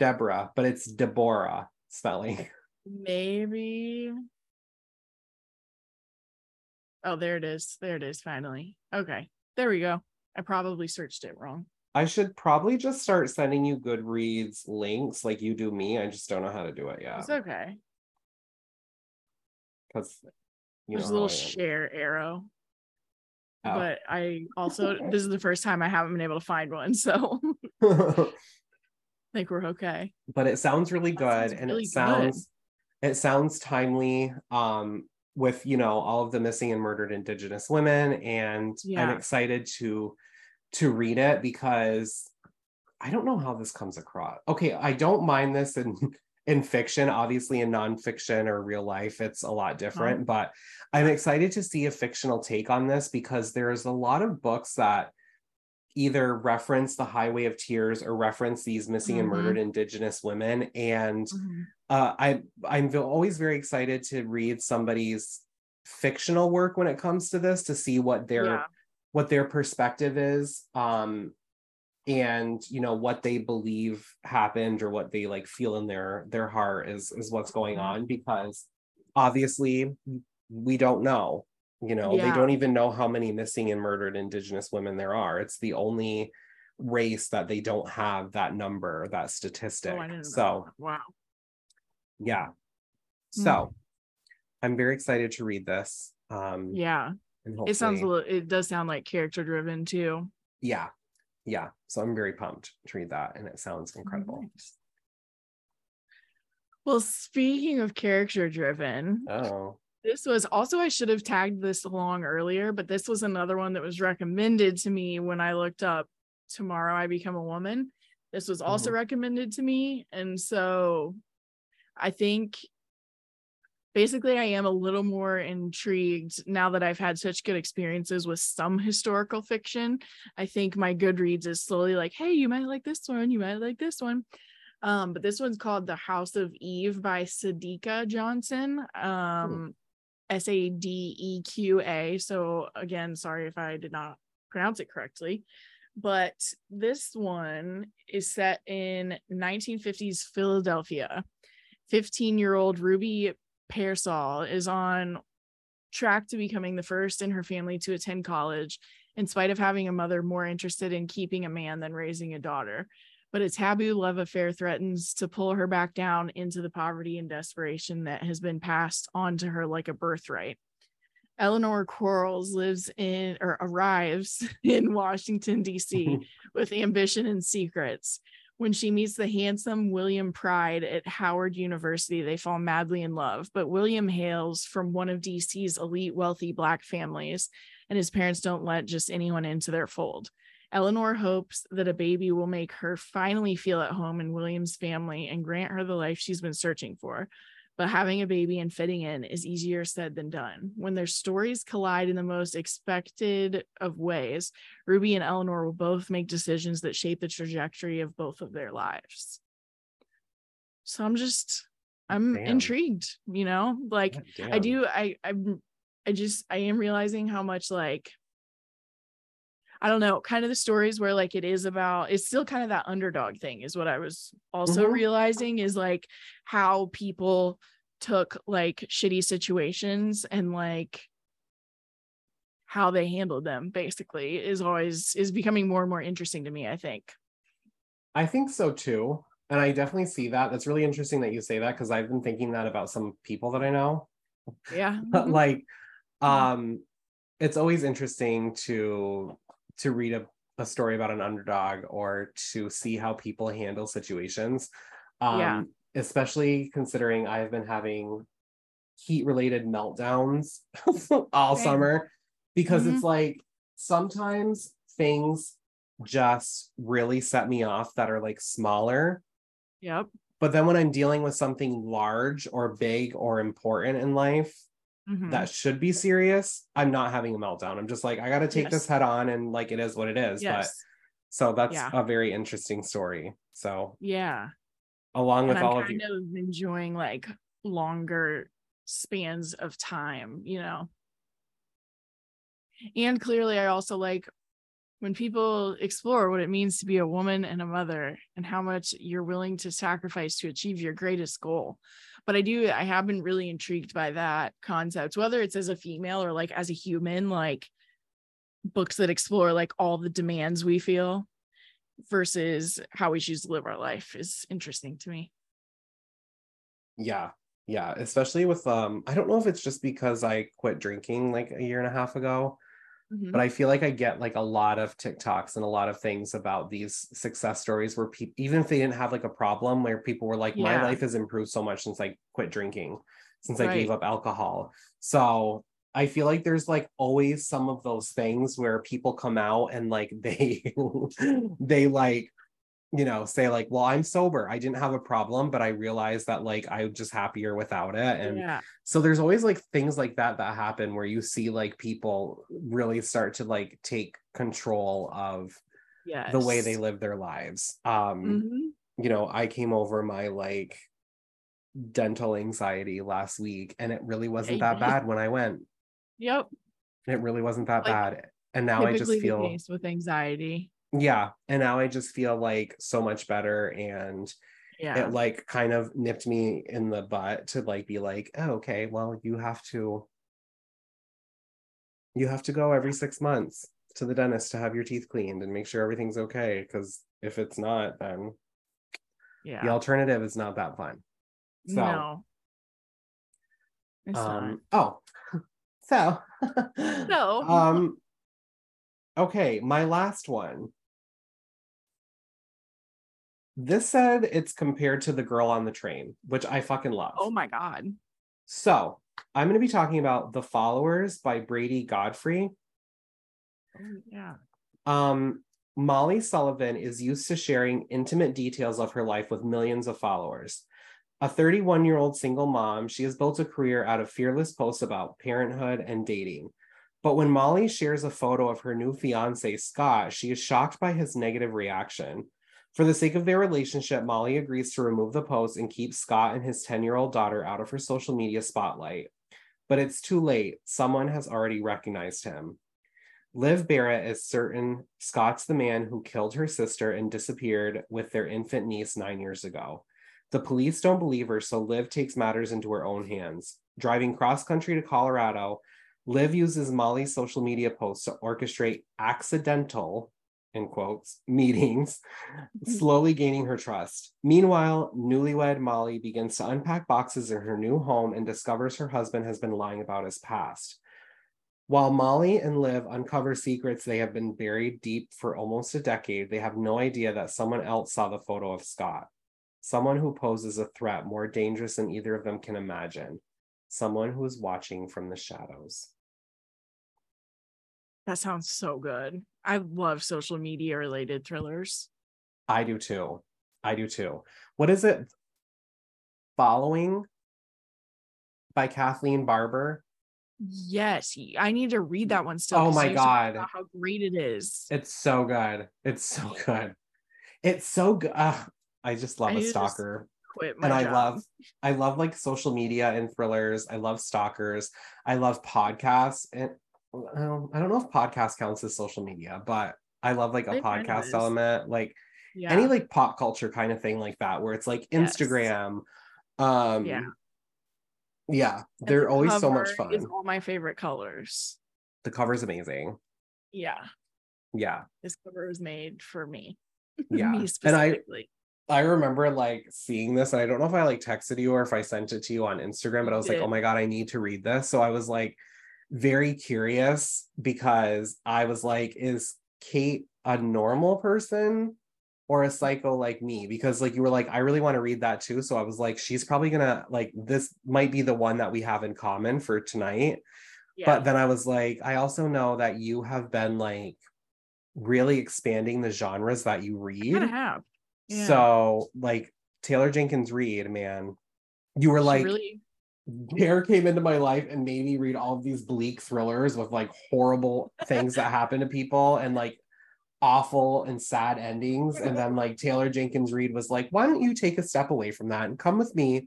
Deborah, but it's Deborah spelling. Maybe. Oh, there it is. There it is, finally. Okay. There we go. I probably searched it wrong. I should probably just start sending you Goodreads links like you do me. I just don't know how to do it yet. It's okay. Because there's a little share arrow. But I also, this is the first time I haven't been able to find one, so I think we're okay. But it sounds really good, it sounds timely with, all of the missing and murdered Indigenous women, and I'm excited to read it because I don't know how this comes across. Okay, I don't mind this in fiction. Obviously, in nonfiction or real life, it's a lot different. But I'm excited to see a fictional take on this, because there's a lot of books that either reference the Highway of Tears or reference these missing and murdered Indigenous women. And I'm always very excited to read somebody's fictional work when it comes to this, to see what their perspective is, and you know, what they believe happened, or what they like feel in their heart is what's going on, because obviously we don't know. You know, they don't even know how many missing and murdered Indigenous women there are. It's the only race that they don't have that number, that statistic. Oh, I didn't know. Wow. Yeah. So I'm very excited to read this. It does sound like character driven too. Yeah. Yeah. So I'm very pumped to read that, and it sounds incredible. Nice. Well, speaking of character driven. Oh. This was also, I should have tagged this along earlier, but this was another one that was recommended to me when I looked up Tomorrow I Become a Woman. This was also recommended to me. And so I think basically I am a little more intrigued now that I've had such good experiences with some historical fiction. I think my Goodreads is slowly like, hey, you might like this one. You might like this one. But this one's called The House of Eve by Sadeeqa Johnson. Sadeqa. So again, sorry if I did not pronounce it correctly, but this one is set in 1950s Philadelphia. 15-year-old Ruby Pearsall is on track to becoming the first in her family to attend college, in spite of having a mother more interested in keeping a man than raising a daughter. But a taboo love affair threatens to pull her back down into the poverty and desperation that has been passed on to her like a birthright. Eleanor Quarles arrives in Washington, D.C. with ambition and secrets. When she meets the handsome William Pride at Howard University, they fall madly in love. But William hails from one of D.C.'s elite wealthy Black families, and his parents don't let just anyone into their fold. Eleanor hopes that a baby will make her finally feel at home in William's family and grant her the life she's been searching for. But having a baby and fitting in is easier said than done. When their stories collide in the most expected of ways, Ruby and Eleanor will both make decisions that shape the trajectory of both of their lives. So I'm intrigued, you know, like I am realizing how much, like, I don't know, kind of the stories where like it's still kind of that underdog thing is what I was also realizing, is like how people took like shitty situations and like how they handled them basically is becoming more and more interesting to me, I think. I think so too. And I definitely see that. That's really interesting that you say that, because I've been thinking that about some people that I know. Yeah. But like, it's always interesting to read a story about an underdog, or to see how people handle situations, especially considering I've been having heat-related meltdowns all summer, because it's like sometimes things just really set me off that are like smaller. Yep. But then when I'm dealing with something large or big or important in life, that should be serious, I'm not having a meltdown. I'm just like, I got to take this head on, and like, it is what it is. Yes. But so that's a very interesting story. So along with all of you, kind of enjoying like longer spans of time, you know. And clearly I also like when people explore what it means to be a woman and a mother, and how much you're willing to sacrifice to achieve your greatest goal. But I have been really intrigued by that concept, whether it's as a female or like as a human, like books that explore like all the demands we feel versus how we choose to live our life is interesting to me. Yeah. Yeah. Especially with, I don't know if it's just because I quit drinking like a year and a half ago, but I feel like I get like a lot of TikToks and a lot of things about these success stories where people, even if they didn't have like a problem, where people were like, my life has improved so much since I quit drinking, since I gave up alcohol. So I feel like there's like always some of those things where people come out and like they like you know, say like, well, I'm sober. I didn't have a problem, but I realized that like, I'm just happier without it. And yeah. So there's always like things like that that happen where you see like people really start to like take control of yes. the way they live their lives. Mm-hmm. You know, I came over my like dental anxiety last week and it really wasn't that bad when I went. Yep. It really wasn't that bad. And now I just feel faced with anxiety. Yeah. And now I just feel like so much better. And yeah. It like kind of nipped me in the butt to like be like, oh, okay, well, you have to go every 6 months to the dentist to have your teeth cleaned and make sure everything's okay. Because if it's not, then yeah, the alternative is not that fun. So, no. It's not. Oh, so. Okay, my last one. This said it's compared to The Girl on the Train, which I fucking love. Oh my God. So I'm going to be talking about The Followers by Brady Godfrey. Oh, yeah. Molly Sullivan is used to sharing intimate details of her life with millions of followers. A 31-year-old single mom, she has built a career out of fearless posts about parenthood and dating. But when Molly shares a photo of her new fiancé, Scott, she is shocked by his negative reaction. For the sake of their relationship, Molly agrees to remove the post and keep Scott and his 10-year-old daughter out of her social media spotlight. But it's too late. Someone has already recognized him. Liv Barrett is certain Scott's the man who killed her sister and disappeared with their infant niece 9 years ago. The police don't believe her, so Liv takes matters into her own hands. Driving cross-country to Colorado, Liv uses Molly's social media posts to orchestrate accidental, in quotes, meetings, slowly gaining her trust. Meanwhile, newlywed Molly begins to unpack boxes in her new home and discovers her husband has been lying about his past. While Molly and Liv uncover secrets they have been buried deep for almost a decade, they have no idea that someone else saw the photo of Scott. Someone who poses a threat more dangerous than either of them can imagine. Someone who is watching from the shadows. That sounds so good. I love social media related thrillers. I do too. What is it? Following by Kathleen Barber. Yes, I need to read that one still. Oh my God, how great it is. It's so good. It's so good. I just love a stalker. And job. I love like social media and thrillers. I love stalkers. I love podcasts. And I don't know if podcast counts as social media, but I love like a podcast element, like yeah. any like pop culture kind of thing like that, where it's like yes. Instagram. Yeah, they're always so much fun. It's all my favorite colors. The cover's amazing. Yeah. This cover was made for me. Yeah, me specifically. And I remember like seeing this, and I don't know if I like texted you or if I sent it to you on Instagram, but I was like, oh my God, I need to read this. So I was like very curious because I was like, is Kate a normal person or a psycho like me? Because like, you were like, I really want to read that too. So I was like, she's probably gonna like, this might be the one that we have in common for tonight. Yeah. But then I was like, I also know that you have been like really expanding the genres that you read. I have. Yeah. So like Taylor Jenkins Reid, man, you were like, really? Dare came into my life and made me read all of these bleak thrillers with like horrible things that happen to people and like awful and sad endings. And then like Taylor Jenkins Reid was like, why don't you take a step away from that and come with me,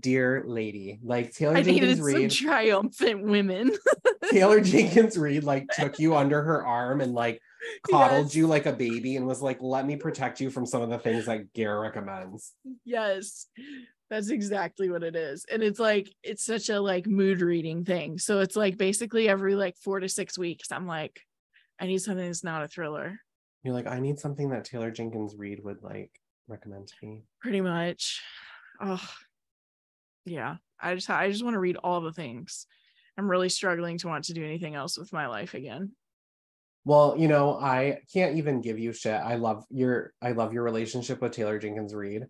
dear lady? Like Taylor Jenkins Reid, triumphant women. Taylor Jenkins Reid like took you under her arm and like coddled yes. you like a baby and was like, let me protect you from some of the things that Gare recommends. Yes, that's exactly what it is. And it's like, it's such a like mood reading thing. So it's like basically every like 4 to 6 weeks, I'm like, I need something that's not a thriller. You're like, I need something that Taylor Jenkins Reid would like recommend to me. Pretty much. Oh yeah, I just want to read all the things. I'm really struggling to want to do anything else with my life again. Well, you know, I can't even give you shit. I love your relationship with Taylor Jenkins Reid.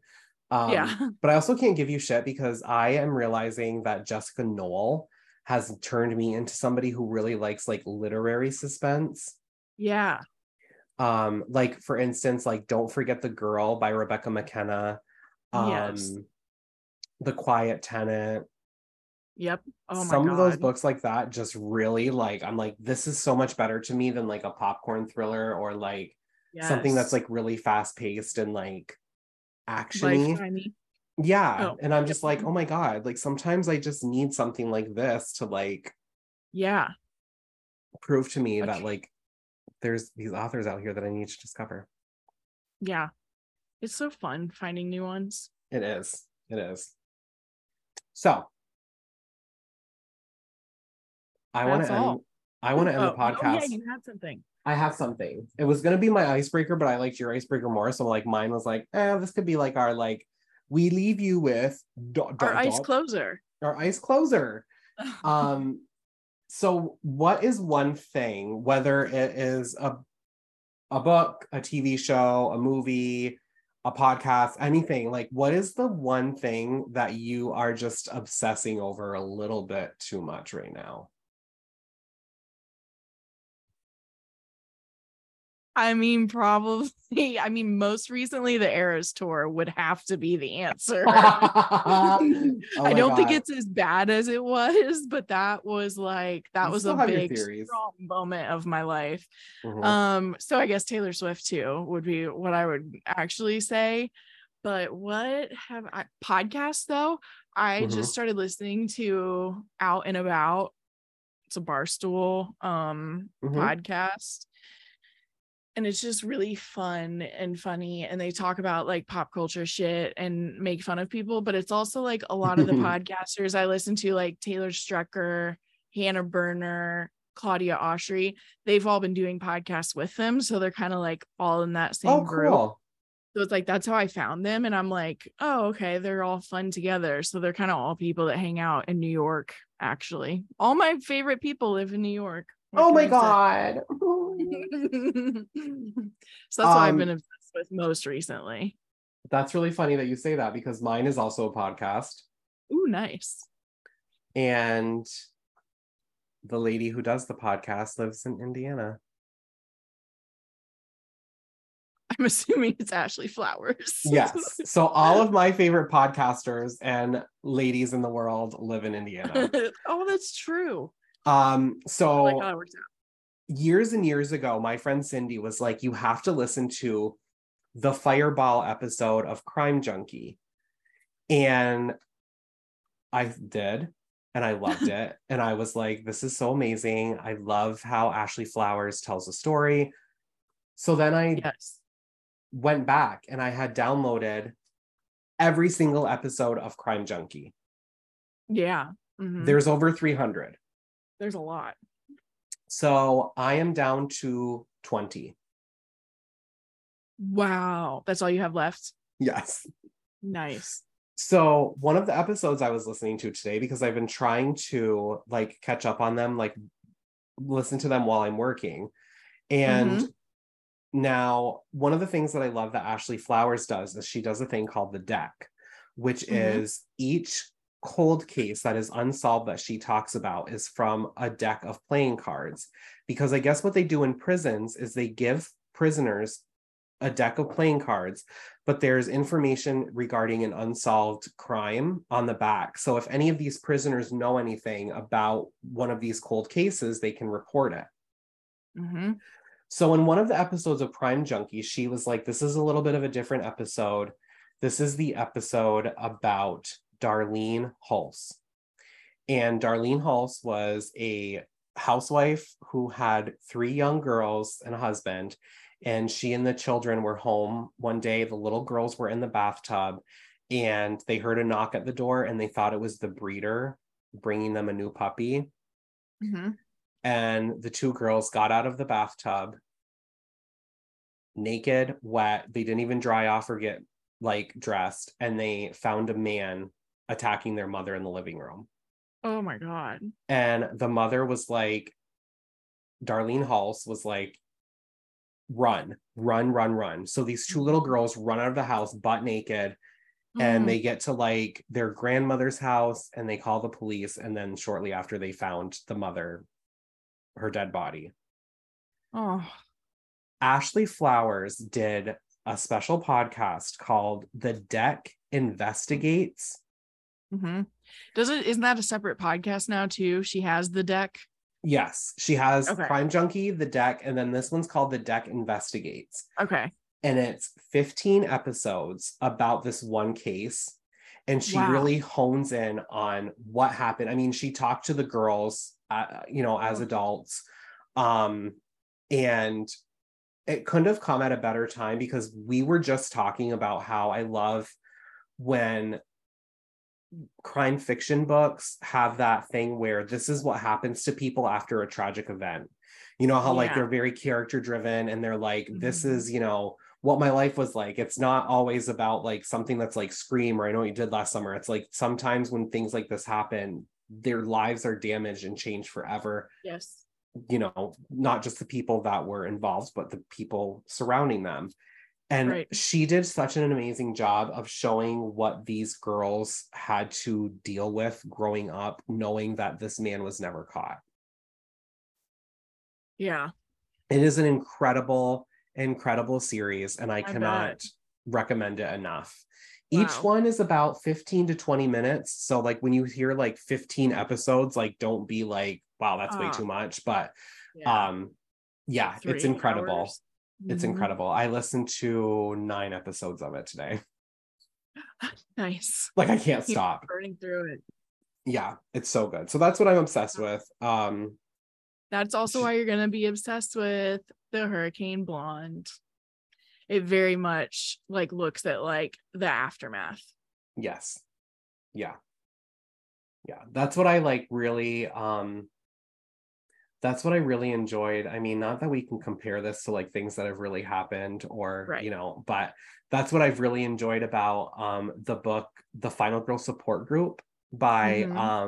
Yeah. But I also can't give you shit because I am realizing that Jessica Knoll has turned me into somebody who really likes like literary suspense. Yeah. Like, for instance, like Don't Forget the Girl by Rebecca McKenna. Yes. The Quiet Tenant. Yep. Oh my God. Some of those books like that just really, like, I'm like, this is so much better to me than like a popcorn thriller or like something that's like really fast paced and like action-y. Yeah. Oh. And I'm just like, oh my God, like sometimes I just need something like this to like prove to me that like there's these authors out here that I need to discover. Yeah. It's so fun finding new ones. It is. It is. So I want to end the podcast. Oh, yeah, you had something. I have something. It was going to be my icebreaker, but I liked your icebreaker more. So like mine was like, this could be like our, like, we leave you with our ice closer. So what is one thing, whether it is a book, a TV show, a movie, a podcast, anything, like what is the one thing that you are just obsessing over a little bit too much right now? I mean, probably, I mean, most recently the Eras Tour would have to be the answer. I don't think it's as bad as it was, but that was like, that was a big strong moment of my life. Mm-hmm. So I guess Taylor Swift too would be what I would actually say. But what have I, podcasts though? I just started listening to Out and About. It's a Barstool podcast. And it's just really fun and funny. And they talk about like pop culture shit and make fun of people. But it's also like a lot of the podcasters I listen to, like Taylor Strucker, Hannah Berner, Claudia Oshry, they've all been doing podcasts with them. So they're kind of like all in that same group. Cool. So it's like, that's how I found them. And I'm like, oh, okay. They're all fun together. So they're kind of all people that hang out in New York, actually. All my favorite people live in New York. Oh my God. So that's what I've been obsessed with most recently. That's really funny that you say that because mine is also a podcast. Ooh, nice. And the lady who does the podcast lives in Indiana. I'm assuming it's Ashley Flowers. Yes. So all of my favorite podcasters and ladies in the world live in Indiana. Oh, that's true. So like how it works out. Years and years ago, my friend Cindy was like, you have to listen to the Fireball episode of Crime Junkie. And I did. And I loved it. And I was like, this is so amazing. I love how Ashley Flowers tells a story. So then I went back and I had downloaded every single episode of Crime Junkie. Yeah. Mm-hmm. There's over 300. There's a lot. So I am down to 20. Wow. That's all you have left? Yes. Nice. So one of the episodes I was listening to today, because I've been trying to like catch up on them, like listen to them while I'm working. And now one of the things that I love that Ashley Flowers does is she does a thing called The Deck, which is each cold case that is unsolved that she talks about is from a deck of playing cards, because I guess what they do in prisons is they give prisoners a deck of playing cards, but there's information regarding an unsolved crime on the back. So if any of these prisoners know anything about one of these cold cases, they can report it. So in one of the episodes of Crime Junkie, she was like, this is a little bit of a different episode. This is the episode about Darlene Hulse. And Darlene Hulse was a housewife who had 3 young girls and a husband. And she and the children were home one day. The little girls were in the bathtub and they heard a knock at the door and they thought it was the breeder bringing them a new puppy. And the 2 girls got out of the bathtub naked, wet. They didn't even dry off or get like dressed, and they found a man attacking their mother in the living room. Oh my God. And the mother was like, Darlene Hulse was like, run. So these 2 little girls run out of the house butt naked and they get to like their grandmother's house and they call the police, and then shortly after they found the mother, her dead body. Oh. Ashley Flowers did a special podcast called The Deck Investigates. Mm-hmm. Isn't that a separate podcast now too? She has The Deck. Yes, she has Crime Junkie, The Deck, and then this one's called The Deck Investigates. Okay. And it's 15 episodes about this one case. And she really hones in on what happened. I mean, she talked to the girls, as adults. And it couldn't have come at a better time, because we were just talking about how I love when crime fiction books have that thing where this is what happens to people after a tragic event. You know how like they're very character driven and they're like, this is, what my life was like. It's not always about like something that's like Scream or I Know What You Did Last Summer. It's like sometimes when things like this happen, their lives are damaged and changed forever. Yes. Not just the people that were involved, but the people surrounding them. And she did such an amazing job of showing what these girls had to deal with growing up, knowing that this man was never caught. Yeah. It is an incredible series, and I cannot recommend it enough. Wow. Each one is about 15 to 20 minutes, so like when you hear like 15 episodes, like don't be like, wow, that's way too much, but it's incredible. It's incredible. I listened to 9 episodes of it today. Nice. Like I can't stop burning through it. Yeah, it's so good. So that's what I'm obsessed with. That's also why you're going to be obsessed with The Hurricane Blonde. It very much like looks at like the aftermath. Yes. Yeah. That's what I like really, that's what I really enjoyed. I mean, not that we can compare this to like things that have really happened or, but that's what I've really enjoyed about the book, The Final Girl Support Group by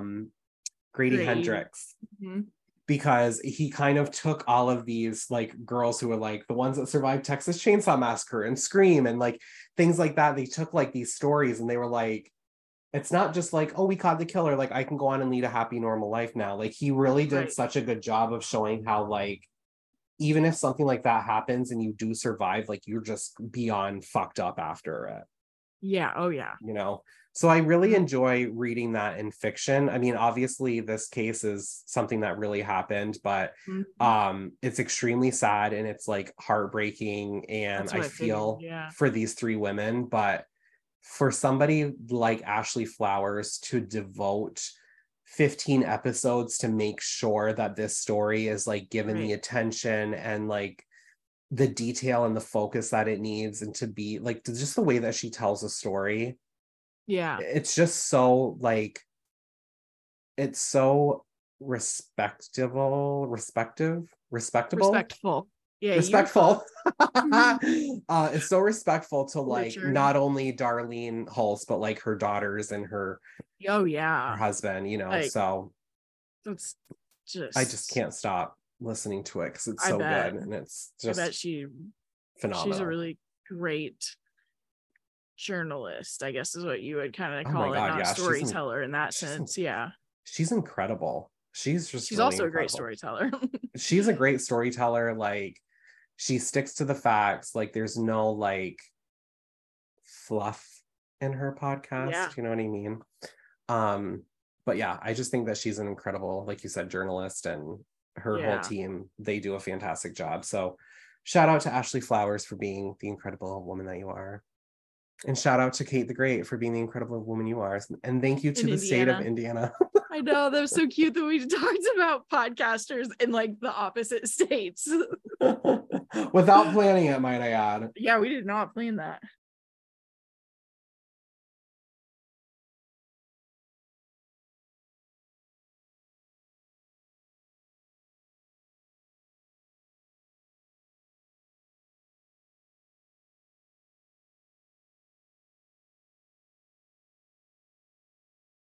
Grady Hendrix. Mm-hmm. Because he kind of took all of these like girls who were like the ones that survived Texas Chainsaw Massacre and Scream and like things like that. They took like these stories and they were like, it's not just like, oh, we caught the killer. Like I can go on and lead a happy, normal life now. Like he really did such a good job of showing how like, even if something like that happens and you do survive, like you're just beyond fucked up after it. Yeah. Oh yeah. So I really enjoy reading that in fiction. I mean, obviously this case is something that really happened, but it's extremely sad and it's like heartbreaking. And I feel for these 3 women, but for somebody like Ashley Flowers to devote 15 episodes to make sure that this story is like given the attention and like the detail and the focus that it needs, and to be like, just the way that she tells a story. Yeah. It's just so like, it's so respectful. Yeah. Respectful. It's so respectful to like, not only Darlene Hulse, but like her daughters and her, her husband, like, so that's just, I just can't stop listening to it, 'cause it's so good. And it's just, I bet phenomenal. She's a really great journalist, I guess is what you would kind of call not storyteller in that sense. She's incredible. She's really also incredible. A great storyteller. She's a great storyteller. Like she sticks to the facts. Like there's no like fluff in her podcast. Yeah. You know what I mean? But yeah, I just think that she's an incredible, like you said, journalist, and her whole team, they do a fantastic job. So shout out to Ashley Flowers for being the incredible woman that you are. And shout out to Kate the Great for being the incredible woman you are. And thank you to the state of Indiana. I know, that was so cute that we talked about podcasters in like the opposite states. Without planning it, might I add. Yeah, we did not plan that.